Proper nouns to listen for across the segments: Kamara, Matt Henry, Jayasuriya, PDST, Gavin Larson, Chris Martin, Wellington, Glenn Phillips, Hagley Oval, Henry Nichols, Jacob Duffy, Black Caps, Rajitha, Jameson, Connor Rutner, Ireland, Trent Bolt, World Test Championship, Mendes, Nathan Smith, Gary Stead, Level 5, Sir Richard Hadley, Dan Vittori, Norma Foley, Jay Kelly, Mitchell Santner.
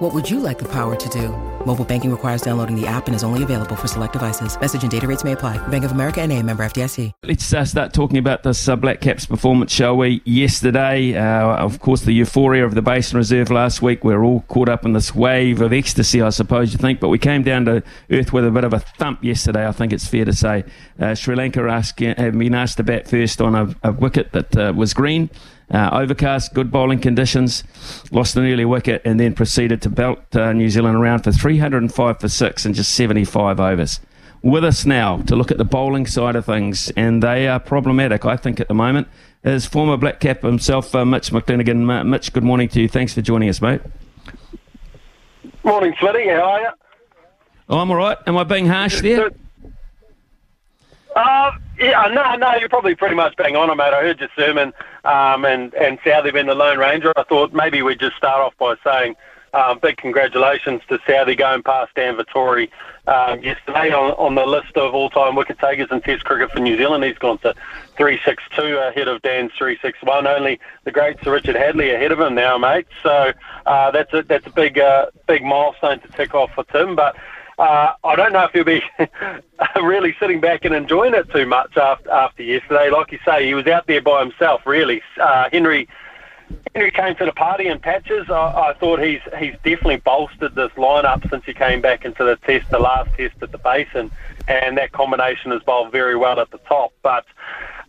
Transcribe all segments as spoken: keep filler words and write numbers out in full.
What would you like the power to do? Mobile banking requires downloading the app and is only available for select devices. Message and data rates may apply. Bank of America N A, member F D I C. Let's uh, start talking about this uh, Black Caps performance, shall we? Yesterday, uh, of course, the euphoria of the Basin Reserve last week. We're all caught up in this wave of ecstasy, I suppose you think. But we came down to earth with a bit of a thump yesterday, I think it's fair to say. Uh, Sri Lanka asked, uh, been asked to bat first on a, a wicket that uh, was green. Uh, overcast, good bowling conditions, lost an early wicket and then proceeded to belt uh, New Zealand around for three hundred and five for six in just seventy-five overs. With us now to look at the bowling side of things, and they are problematic, I think, at the moment, is former Black Cap himself, uh, Mitch McLean. Again, uh, Mitch, good morning to you. Thanks for joining us, mate. Morning, Flitty. How are you? Oh, I'm all right. Am I being harsh there? Uh, yeah, no, no, you're probably pretty much bang on, mate. I heard your sermon um, and, and Southee being the Lone Ranger. I thought maybe we'd just start off by saying um, big congratulations to Southee going past Dan Vittori um, yesterday on, on the list of all-time wicket takers in Test cricket for New Zealand. He's gone to three six two ahead of Dan's three six one. Only the great Sir Richard Hadley ahead of him now, mate. So uh, that's a that's a big uh, big milestone to tick off for Tim, but Uh, I don't know if he'll be really sitting back and enjoying it too much after, after yesterday. Like you say, he was out there by himself, really. Uh, Henry Henry came to the party in patches. I, I thought he's he's definitely bolstered this lineup since he came back into the test, the last test at the Basin, and that combination has bowled very well at the top. But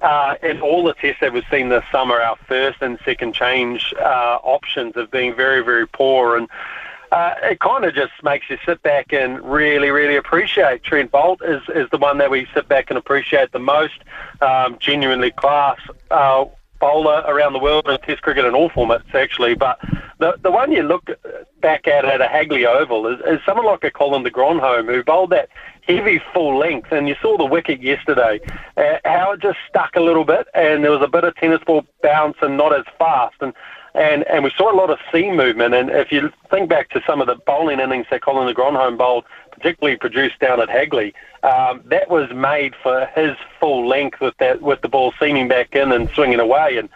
uh, in all the tests that we've seen this summer, our first and second change uh, options have been very, very poor, and Uh, it kind of just makes you sit back and really, really appreciate. Trent Bolt is, is the one that we sit back and appreciate the most. Um, genuinely class uh, bowler around the world in Test cricket in all formats, actually. But the the one you look back at at a Hagley Oval is, is someone like a Colin de Grandhomme, who bowled that heavy full length, and you saw the wicket yesterday, uh, how it just stuck a little bit, and there was a bit of tennis ball bounce and not as fast. And And and we saw a lot of seam movement, and if you think back to some of the bowling innings that Colin de Grandhomme bowled, particularly produced down at Hagley, um, that was made for his full length with that with the ball seaming back in and swinging away, and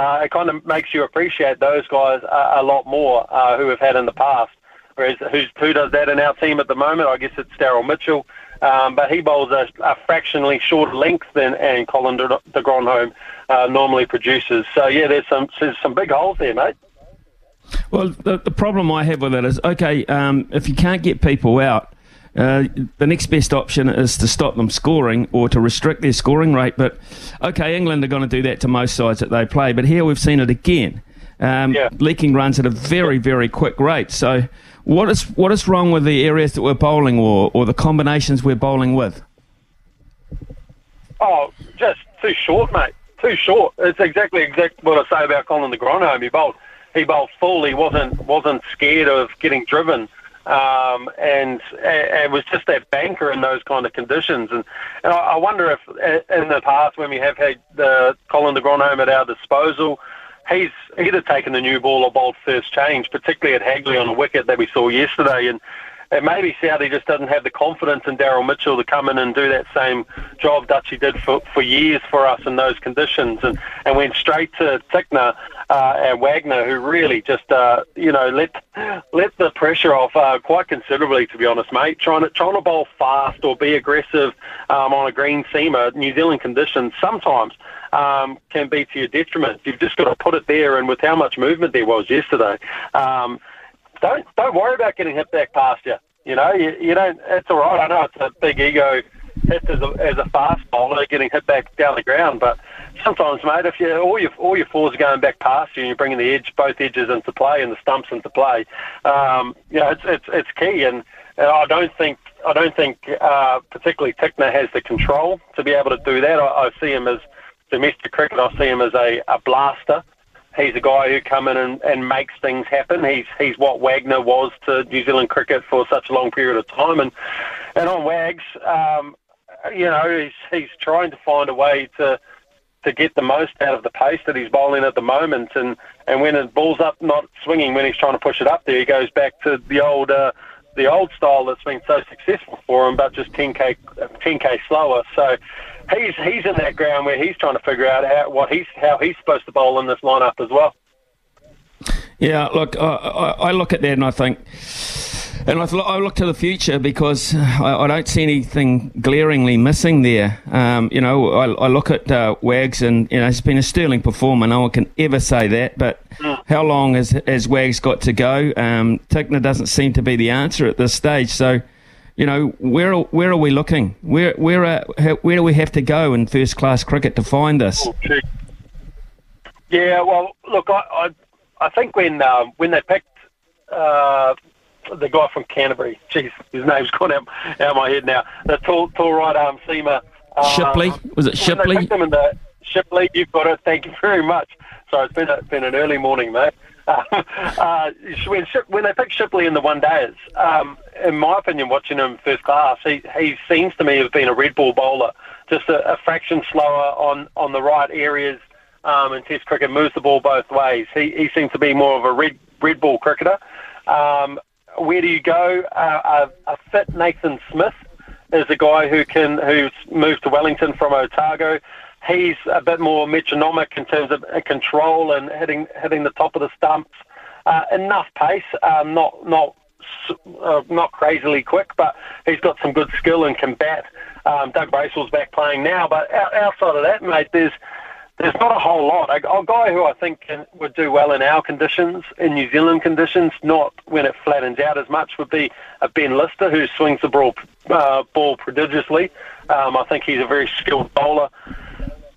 uh, it kind of makes you appreciate those guys a, a lot more uh, who have had in the past. Whereas who's, who does that in our team at the moment? I guess it's Darrell Mitchell, um, but he bowls a, a fractionally shorter length than and Colin de, de Grandhomme Uh, normally produces. So yeah, there's some there's some big holes there, mate. Well, the, the problem I have with that is, okay, um, if you can't get people out, uh, the next best option is to stop them scoring or to restrict their scoring rate. But okay, England are going to do that to most sides that they play, but here we've seen it again, um, yeah. leaking runs at a very, very quick rate. So what is what is wrong with the areas that we're bowling or or the combinations we're bowling with? Oh, just too short, mate. Too short. It's exactly exactly what I say about Colin de Grandhomme. He bowled, he bowled full. He wasn't wasn't scared of getting driven, um, and it was just that banker in those kind of conditions. And, and I wonder if in the past when we have had the Colin de Grandhomme at our disposal, he's either taken the new ball or bowled first change, particularly at Hagley on a wicket that we saw yesterday. And And maybe Southee just doesn't have the confidence in Darrell Mitchell to come in and do that same job Dutchie did for, for years for us in those conditions, and, and went straight to Tickner uh, and Wagner, who really just uh, you know let let the pressure off uh, quite considerably, to be honest, mate. Trying to trying to bowl fast or be aggressive um, on a green seamer, New Zealand conditions sometimes um, can be to your detriment. You've just got to put it there, and with how much movement there was yesterday. Um, Don't don't worry about getting hit back past you. You know, you, you don't. It's all right. I know it's a big ego hit as a, as a fast bowler getting hit back down the ground, but sometimes, mate, if you all your all your fours are going back past you and you're bringing the edge, both edges into play and the stumps into play, um, you know, it's it's it's key. And, and I don't think I don't think uh, particularly Tickner has the control to be able to do that. I, I see him as domestic cricket. I see him as a, a blaster. He's a guy who come in and, and makes things happen. He's he's what Wagner was to New Zealand cricket for such a long period of time. And and on Wags, um, you know, he's, he's trying to find a way to to get the most out of the pace that he's bowling at the moment. And, and when the ball's up, not swinging, when he's trying to push it up there, he goes back to the old uh, the old style that's been so successful for him, but just ten K slower. So he's he's in that ground where he's trying to figure out how, what he's how he's supposed to bowl in this lineup as well. Yeah, look, I, I, I look at that and I think, and I, I look to the future because I, I don't see anything glaringly missing there. Um, you know, I, I look at uh, Wags and, you know, he's been a sterling performer. No one can ever say that, but mm. how long has, has Wags got to go? Um, Tickner doesn't seem to be the answer at this stage. So, you know, where where are we looking? Where where are, where do we have to go in first-class cricket to find this? Yeah, well, look, I... I I think when um, when they picked uh, the guy from Canterbury, geez, his name's gone out, out of my head now. The tall, tall right arm seamer, uh, Shipley. Was it Shipley? They picked him in the Shipley. You've got it. Thank you very much. Sorry, it's been a, been an early morning, mate. Uh, uh, when when they picked Shipley in the one days, um, in my opinion, watching him first class, he he seems to me to have been a red ball bowler, just a, a fraction slower on, on the right areas. Um, and Test cricket moves the ball both ways. He he seems to be more of a red red ball cricketer. Um, where do you go? Uh, a, a fit Nathan Smith is a guy who can who's moved to Wellington from Otago. He's a bit more metronomic in terms of control and hitting hitting the top of the stumps. Uh, enough pace, um, not not uh, not crazily quick, but he's got some good skill and can bat. Um, Doug Bracewell's back playing now, but outside of that, mate, there's. There's not a whole lot. A, a guy who I think can, would do well in our conditions, in New Zealand conditions, not when it flattens out as much, would be a Ben Lister who swings the ball, uh, ball prodigiously. Um, I think he's a very skilled bowler.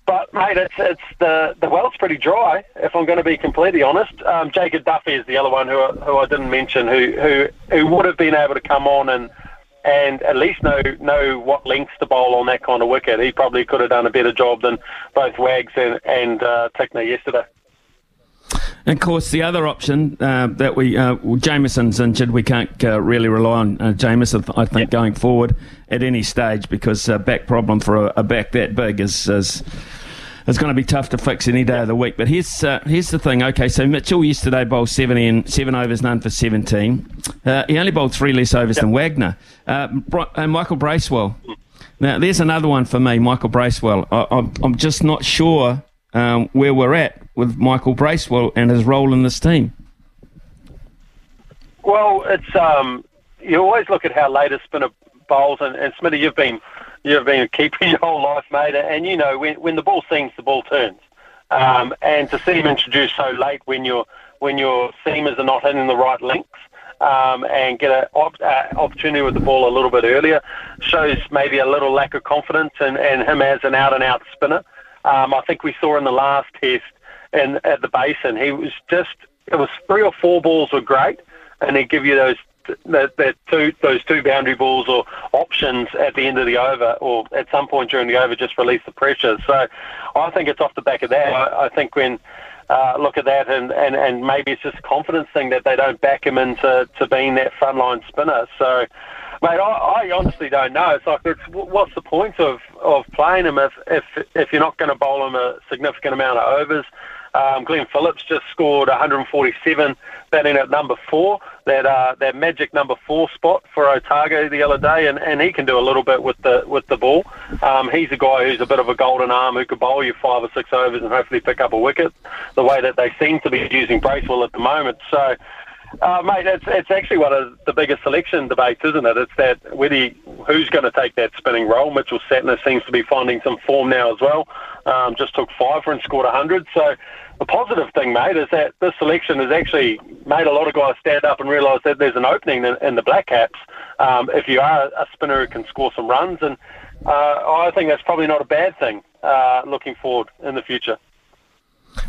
But, mate, it's it's the, the well's pretty dry, if I'm going to be completely honest. Um, Jacob Duffy is the other one who I, who I didn't mention, who, who who would have been able to come on and and at least know know what lengths to bowl on that kind of wicket. He probably could have done a better job than both Wags and, and uh, Tickner yesterday. And, of course, the other option uh, that we... Uh, well, Jameson's injured. We can't uh, really rely on uh, Jameson, I think, yep. going forward at any stage because a back problem for a, a back that big is... is It's going to be tough to fix any day of the week. But here's uh, here's the thing. Okay, so Mitchell yesterday bowled seven in, seven overs, none for seventeen. Uh, he only bowled three less overs yep. than Wagner. Uh, Bro- uh, Michael Bracewell. Now, there's another one for me, Michael Bracewell. I- I'm-, I'm just not sure um, where we're at with Michael Bracewell and his role in this team. Well, it's um, you always look at how late a spinner bowls, and, and Smitty, you've been... You've been keeping your whole life, mate, and you know when when the ball seams, the ball turns. Um, and to see him introduced so late, when your when your seamers are not hitting the right links, um, and get an op- uh, opportunity with the ball a little bit earlier, shows maybe a little lack of confidence, and, and him as an out and out spinner. Um, I think we saw in the last test in at the Basin, he was just it was three or four balls were great, and they give you those. That, that two those two boundary balls or options at the end of the over or at some point during the over just release the pressure. So I think it's off the back of that. I, I think when uh, look at that and, and, and maybe it's just a confidence thing that they don't back him into to being that frontline spinner. So, mate, I, I honestly don't know. It's like it's, what's the point of, of playing him if, if if you're not going to bowl him a significant amount of overs? Um, Glenn Phillips just scored one forty-seven, batting at number four, that uh, that magic number four spot for Otago the other day, and, and he can do a little bit with the with the ball. Um, he's a guy who's a bit of a golden arm who could bowl you five or six overs and hopefully pick up a wicket, the way that they seem to be using Bracewell at the moment. So, uh, mate, it's it's actually one of the biggest selection debates, isn't it? It's that whether you, who's going to take that spinning role. Mitchell Santner seems to be finding some form now as well. Um, just took five and scored one hundred, so... The positive thing, mate, is that this selection has actually made a lot of guys stand up and realise that there's an opening in, in the Black Caps um, if you are a spinner who can score some runs. And uh, I think that's probably not a bad thing uh, looking forward in the future.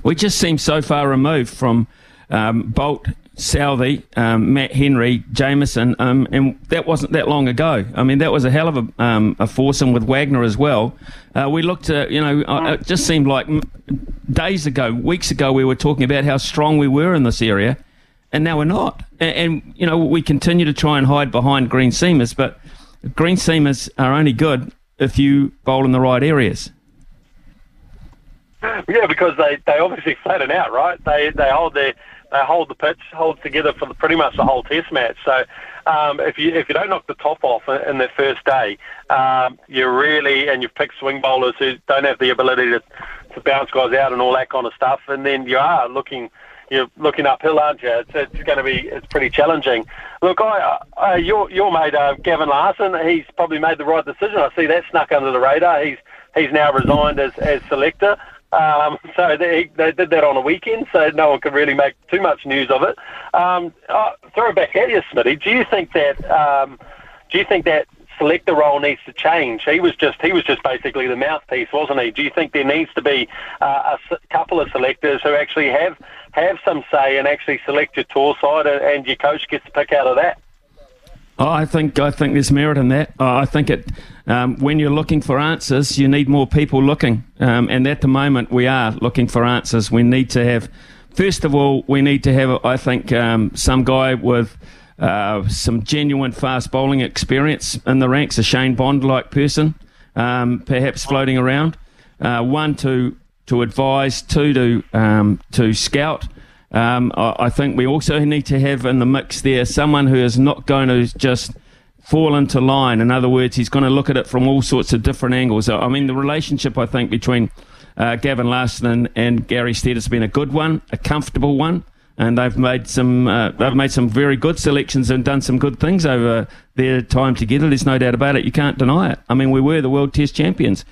We just seem so far removed from um, Bolt, Salvy, um, Matt Henry, Jameson, um, and that wasn't that long ago. I mean, that was a hell of a, um, a foursome with Wagner as well. Uh, we looked at, you know, uh, it just seemed like days ago, weeks ago, we were talking about how strong we were in this area, and now we're not. And, and you know, we continue to try and hide behind green seamers, but green seamers are only good if you bowl in the right areas. Yeah, because they, they obviously flatten out, right? They they hold their they hold the pitch, hold together for the, pretty much the whole Test match. So um, if you if you don't knock the top off in, in their first day, um, you really and you pick swing bowlers who don't have the ability to, to bounce guys out and all that kind of stuff, and then you are looking you're looking uphill, aren't you? It's, it's going to be it's pretty challenging. Look, I, I your your mate uh, Gavin Larson, he's probably made the right decision. I see that snuck under the radar. He's he's now resigned as as selector. Um, so they, they did that on a weekend, so no one could really make too much news of it. Um, I'll throw it back at you, Smitty. Do you think that um, do you think that selector role needs to change? He was just he was just basically the mouthpiece, wasn't he? Do you think there needs to be uh, a couple of selectors who actually have have some say and actually select your tour side, and, and your coach gets a pick out of that? Oh, I think I think there's merit in that. Oh, I think it. Um, when you're looking for answers, you need more people looking. Um, and at the moment, we are looking for answers. We need to have, first of all, we need to have, I think, um, some guy with uh, some genuine fast bowling experience in the ranks, a Shane Bond-like person, um, perhaps floating around. Uh, one, to to advise, two, to um, to scout. Um, I, I think we also need to have in the mix there someone who is not going to just fall into line. In other words, he's going to look at it from all sorts of different angles. I mean, the relationship, I think, between uh, Gavin Larson and, and Gary Stead has been a good one, a comfortable one, and they've made some uh, they've made some very good selections and done some good things over their time together. There's no doubt about it. You can't deny it. I mean, we were the World Test champions.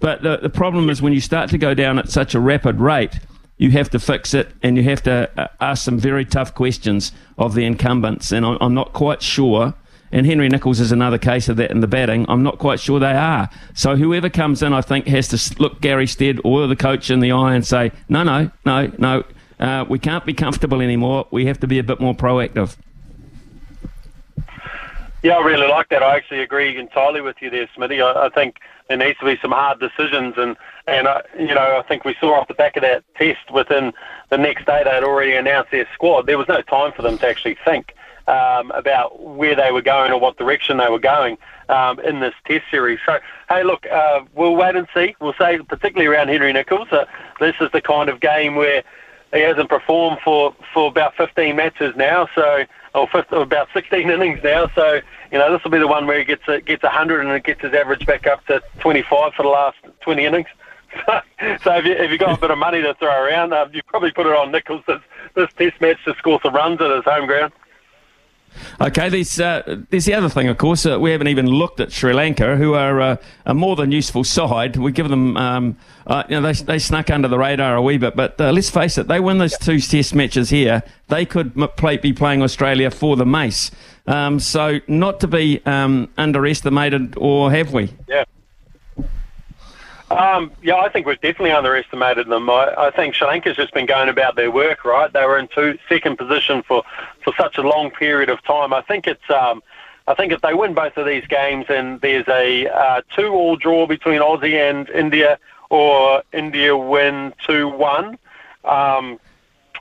But the, the problem is when you start to go down at such a rapid rate, you have to fix it, and you have to uh, ask some very tough questions of the incumbents, and I'm, I'm not quite sure... And Henry Nichols is another case of that in the batting. I'm not quite sure they are. So whoever comes in, I think, has to look Gary Stead or the coach in the eye and say, no, no, no, no, uh, we can't be comfortable anymore. We have to be a bit more proactive. Yeah, I really like that. I actually agree entirely with you there, Smitty. I, I think there needs to be some hard decisions, and, and uh, you know, I think we saw off the back of that test within the next day they'd already announced their squad. There was no time for them to actually think Um, about where they were going or what direction they were going um, in this test series. So, hey, look, uh, we'll wait and see. We'll say, particularly around Henry Nichols, uh, this is the kind of game where he hasn't performed for, for about fifteen matches now, so or, fifteen, or about sixteen innings now. So, you know, this will be the one where he gets a, gets one hundred and it gets his average back up to twenty-five for the last twenty innings. So, so if, you, if you've got a bit of money to throw around, uh, you probably put it on Nichols this, this test match to score some runs at his home ground. Okay, there's, uh, there's the other thing, of course. Uh, we haven't even looked at Sri Lanka, who are uh, a more than useful side. We give them, um, uh, you know, they, they snuck under the radar a wee bit, but uh, let's face it, they win those two test matches here. They could m- play, be playing Australia for the Mace. Um, so not to be um, underestimated, or have we? Yeah. Um, yeah, I think we've definitely underestimated them. I, I think Sri Lanka's just been going about their work, right? They were in two, second position for, for such a long period of time. I think it's, um, I think if they win both of these games and there's a uh, two-all draw between Aussie and India, or India win two one, um,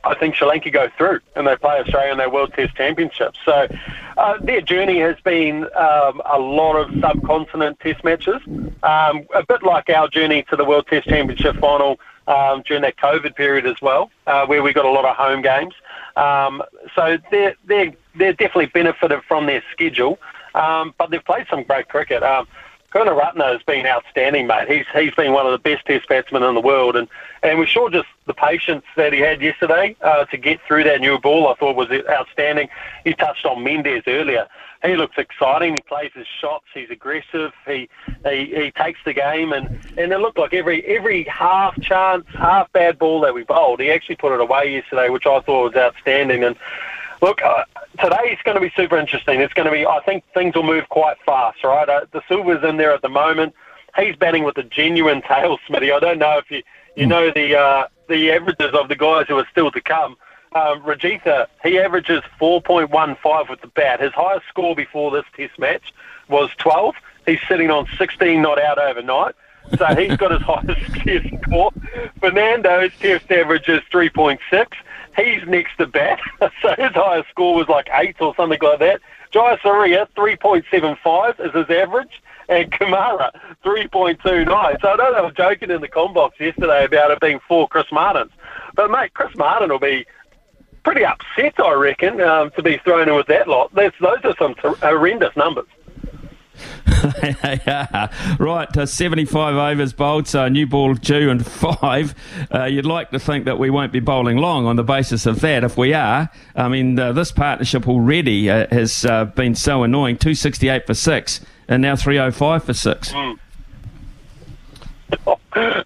I think Sri Lanka go through and they play Australia in their World Test Championship. So uh, their journey has been um, a lot of subcontinent Test matches, um, a bit like our journey to the World Test Championship final um, during that COVID period as well, uh, where we got a lot of home games. Um, so they're, they're, they're definitely benefited from their schedule, um, but they've played some great cricket. Um, Connor Rutner has been outstanding, mate. He's he's been one of the best Test batsmen in the world, and, and we saw just the patience that he had yesterday uh, to get through that new ball. I thought was outstanding. You touched on Mendes earlier. He looks exciting. He plays his shots. He's aggressive. He he, he takes the game, and, and it looked like every every half chance, half bad ball that we bowled, he actually put it away yesterday, which I thought was outstanding. And look, uh, today is going to be super interesting. It's going to be, I think things will move quite fast, right? Uh, the Silver's in there at the moment. He's batting with a genuine tail, Smitty. I don't know if you, you know the uh, the averages of the guys who are still to come. Um, Rajitha, he averages four point one five with the bat. His highest score before this test match was twelve. He's sitting on sixteen not out overnight. So he's got his highest test score. Fernando's test average is three point six. He's next to bat, so his highest score was like eight or something like that. Jayasuriya, three point seven five is his average. and Kamara, three point two nine. So I know they were joking in the Combox yesterday about it being four Chris Martins. But, mate, Chris Martin will be pretty upset, I reckon, um, to be thrown in with that lot. That's, those are some ter- horrendous numbers. They are. Right, uh, seventy-five overs bowled, so a new ball due and five. Uh, you'd like to think that we won't be bowling long on the basis of that. If we are, I mean, uh, this partnership already uh, has uh, been so annoying. two sixty-eight for six and now three oh five for six. Mm.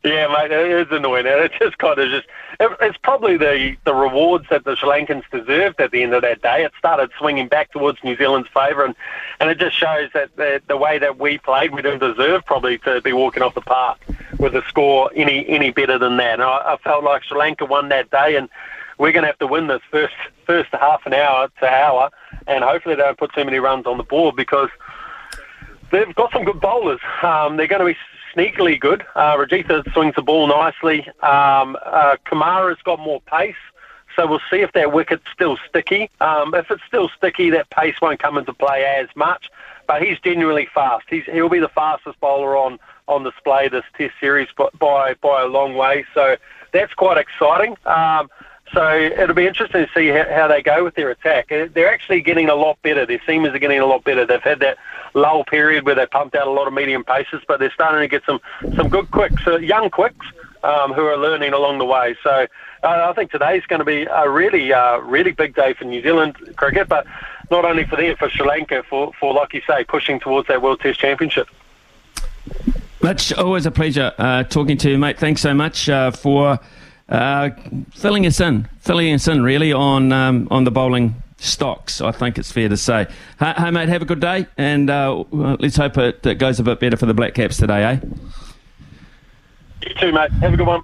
Yeah, mate, it is annoying. It's just kind of just, it, it's probably the, the rewards that the Sri Lankans deserved at the end of that day. It started swinging back towards New Zealand's favour, and, and it just shows that the, the way that we played, we don't deserve probably to be walking off the park with a score any any better than that. And I, I felt like Sri Lanka won that day, and we're going to have to win this first first half an hour to hour, and hopefully they don't put too many runs on the board because they've got some good bowlers. Um, they're going to be sneakily good. Uh, Rajitha swings the ball nicely. Um, uh, Kamara's got more pace, so we'll see if that wicket's still sticky. Um, if it's still sticky, that pace won't come into play as much, but he's genuinely fast. He's, he'll be the fastest bowler on, on display this Test series by, by a long way, so that's quite exciting. Um, so it'll be interesting to see how, how they go with their attack. They're actually getting a lot better. Their seamers are getting a lot better. They've had that lull period where they pumped out a lot of medium paces, but they're starting to get some, some good quicks, uh, young quicks um, who are learning along the way. So uh, I think today's going to be a really, uh, really big day for New Zealand cricket, but not only for them, for Sri Lanka, for, for like you say, pushing towards that World Test Championship. Mitch, always a pleasure uh, talking to you, mate. Thanks so much uh, for uh, filling us in, filling us in really on um, on the bowling stocks, I think it's fair to say. Hey, mate, have a good day, and uh, let's hope it, it goes a bit better for the Black Caps today, eh? You too, mate. Have a good one.